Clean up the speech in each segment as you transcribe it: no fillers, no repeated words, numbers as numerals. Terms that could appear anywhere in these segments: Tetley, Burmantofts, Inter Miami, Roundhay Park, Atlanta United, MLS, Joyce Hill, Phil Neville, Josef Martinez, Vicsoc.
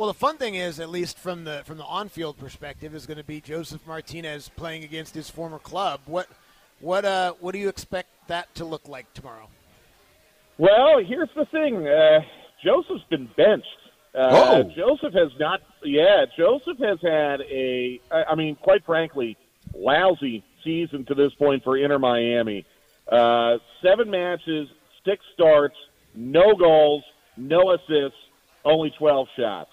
Well, the fun thing is, at least from the on-field perspective, is going to be Josef Martinez playing against his former club. What do you expect that to look like tomorrow? Well, here's the thing. Josef's been benched. Josef has not. Yeah, Josef has had quite frankly, lousy season to this point for Inter Miami. 7 matches, 6 starts, no goals, no assists, only 12 shots.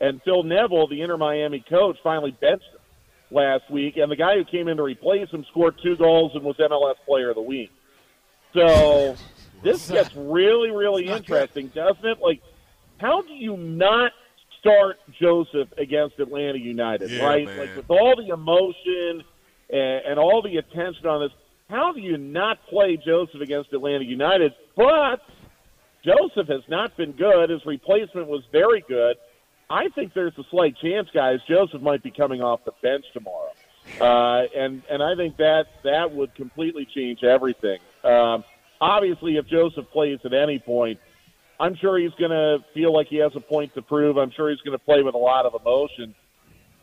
And Phil Neville, the Inter Miami coach, finally benched him last week, and the guy who came in to replace him scored 2 goals and was MLS Player of the Week. So this gets really, really interesting, doesn't it? Like, how do you not start Josef against Atlanta United, right? Man. Like, with all the emotion and all the attention on this, how do you not play Josef against Atlanta United? But Josef has not been good. His replacement was very good. I think there's a slight chance, guys, Josef might be coming off the bench tomorrow. And I think that would completely change everything. Obviously, if Josef plays at any point, I'm sure he's going to feel like he has a point to prove. I'm sure he's going to play with a lot of emotion.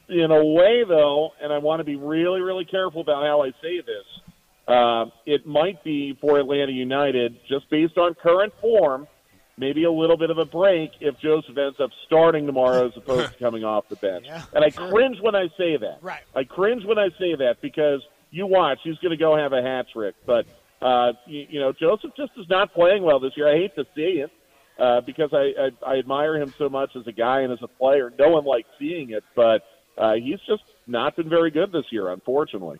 In a way, though, and I want to be really, really careful about how I say this, it might be for Atlanta United, just based on current form, maybe a little bit of a break if Josef ends up starting tomorrow as opposed to coming off the bench. Yeah, and I cringe when I say that. Right. I cringe when I say that because you watch, he's going to go have a hat trick. But, Josef just is not playing well this year. I hate to see it because I admire him so much as a guy and as a player. No one likes seeing it, but he's just not been very good this year, unfortunately.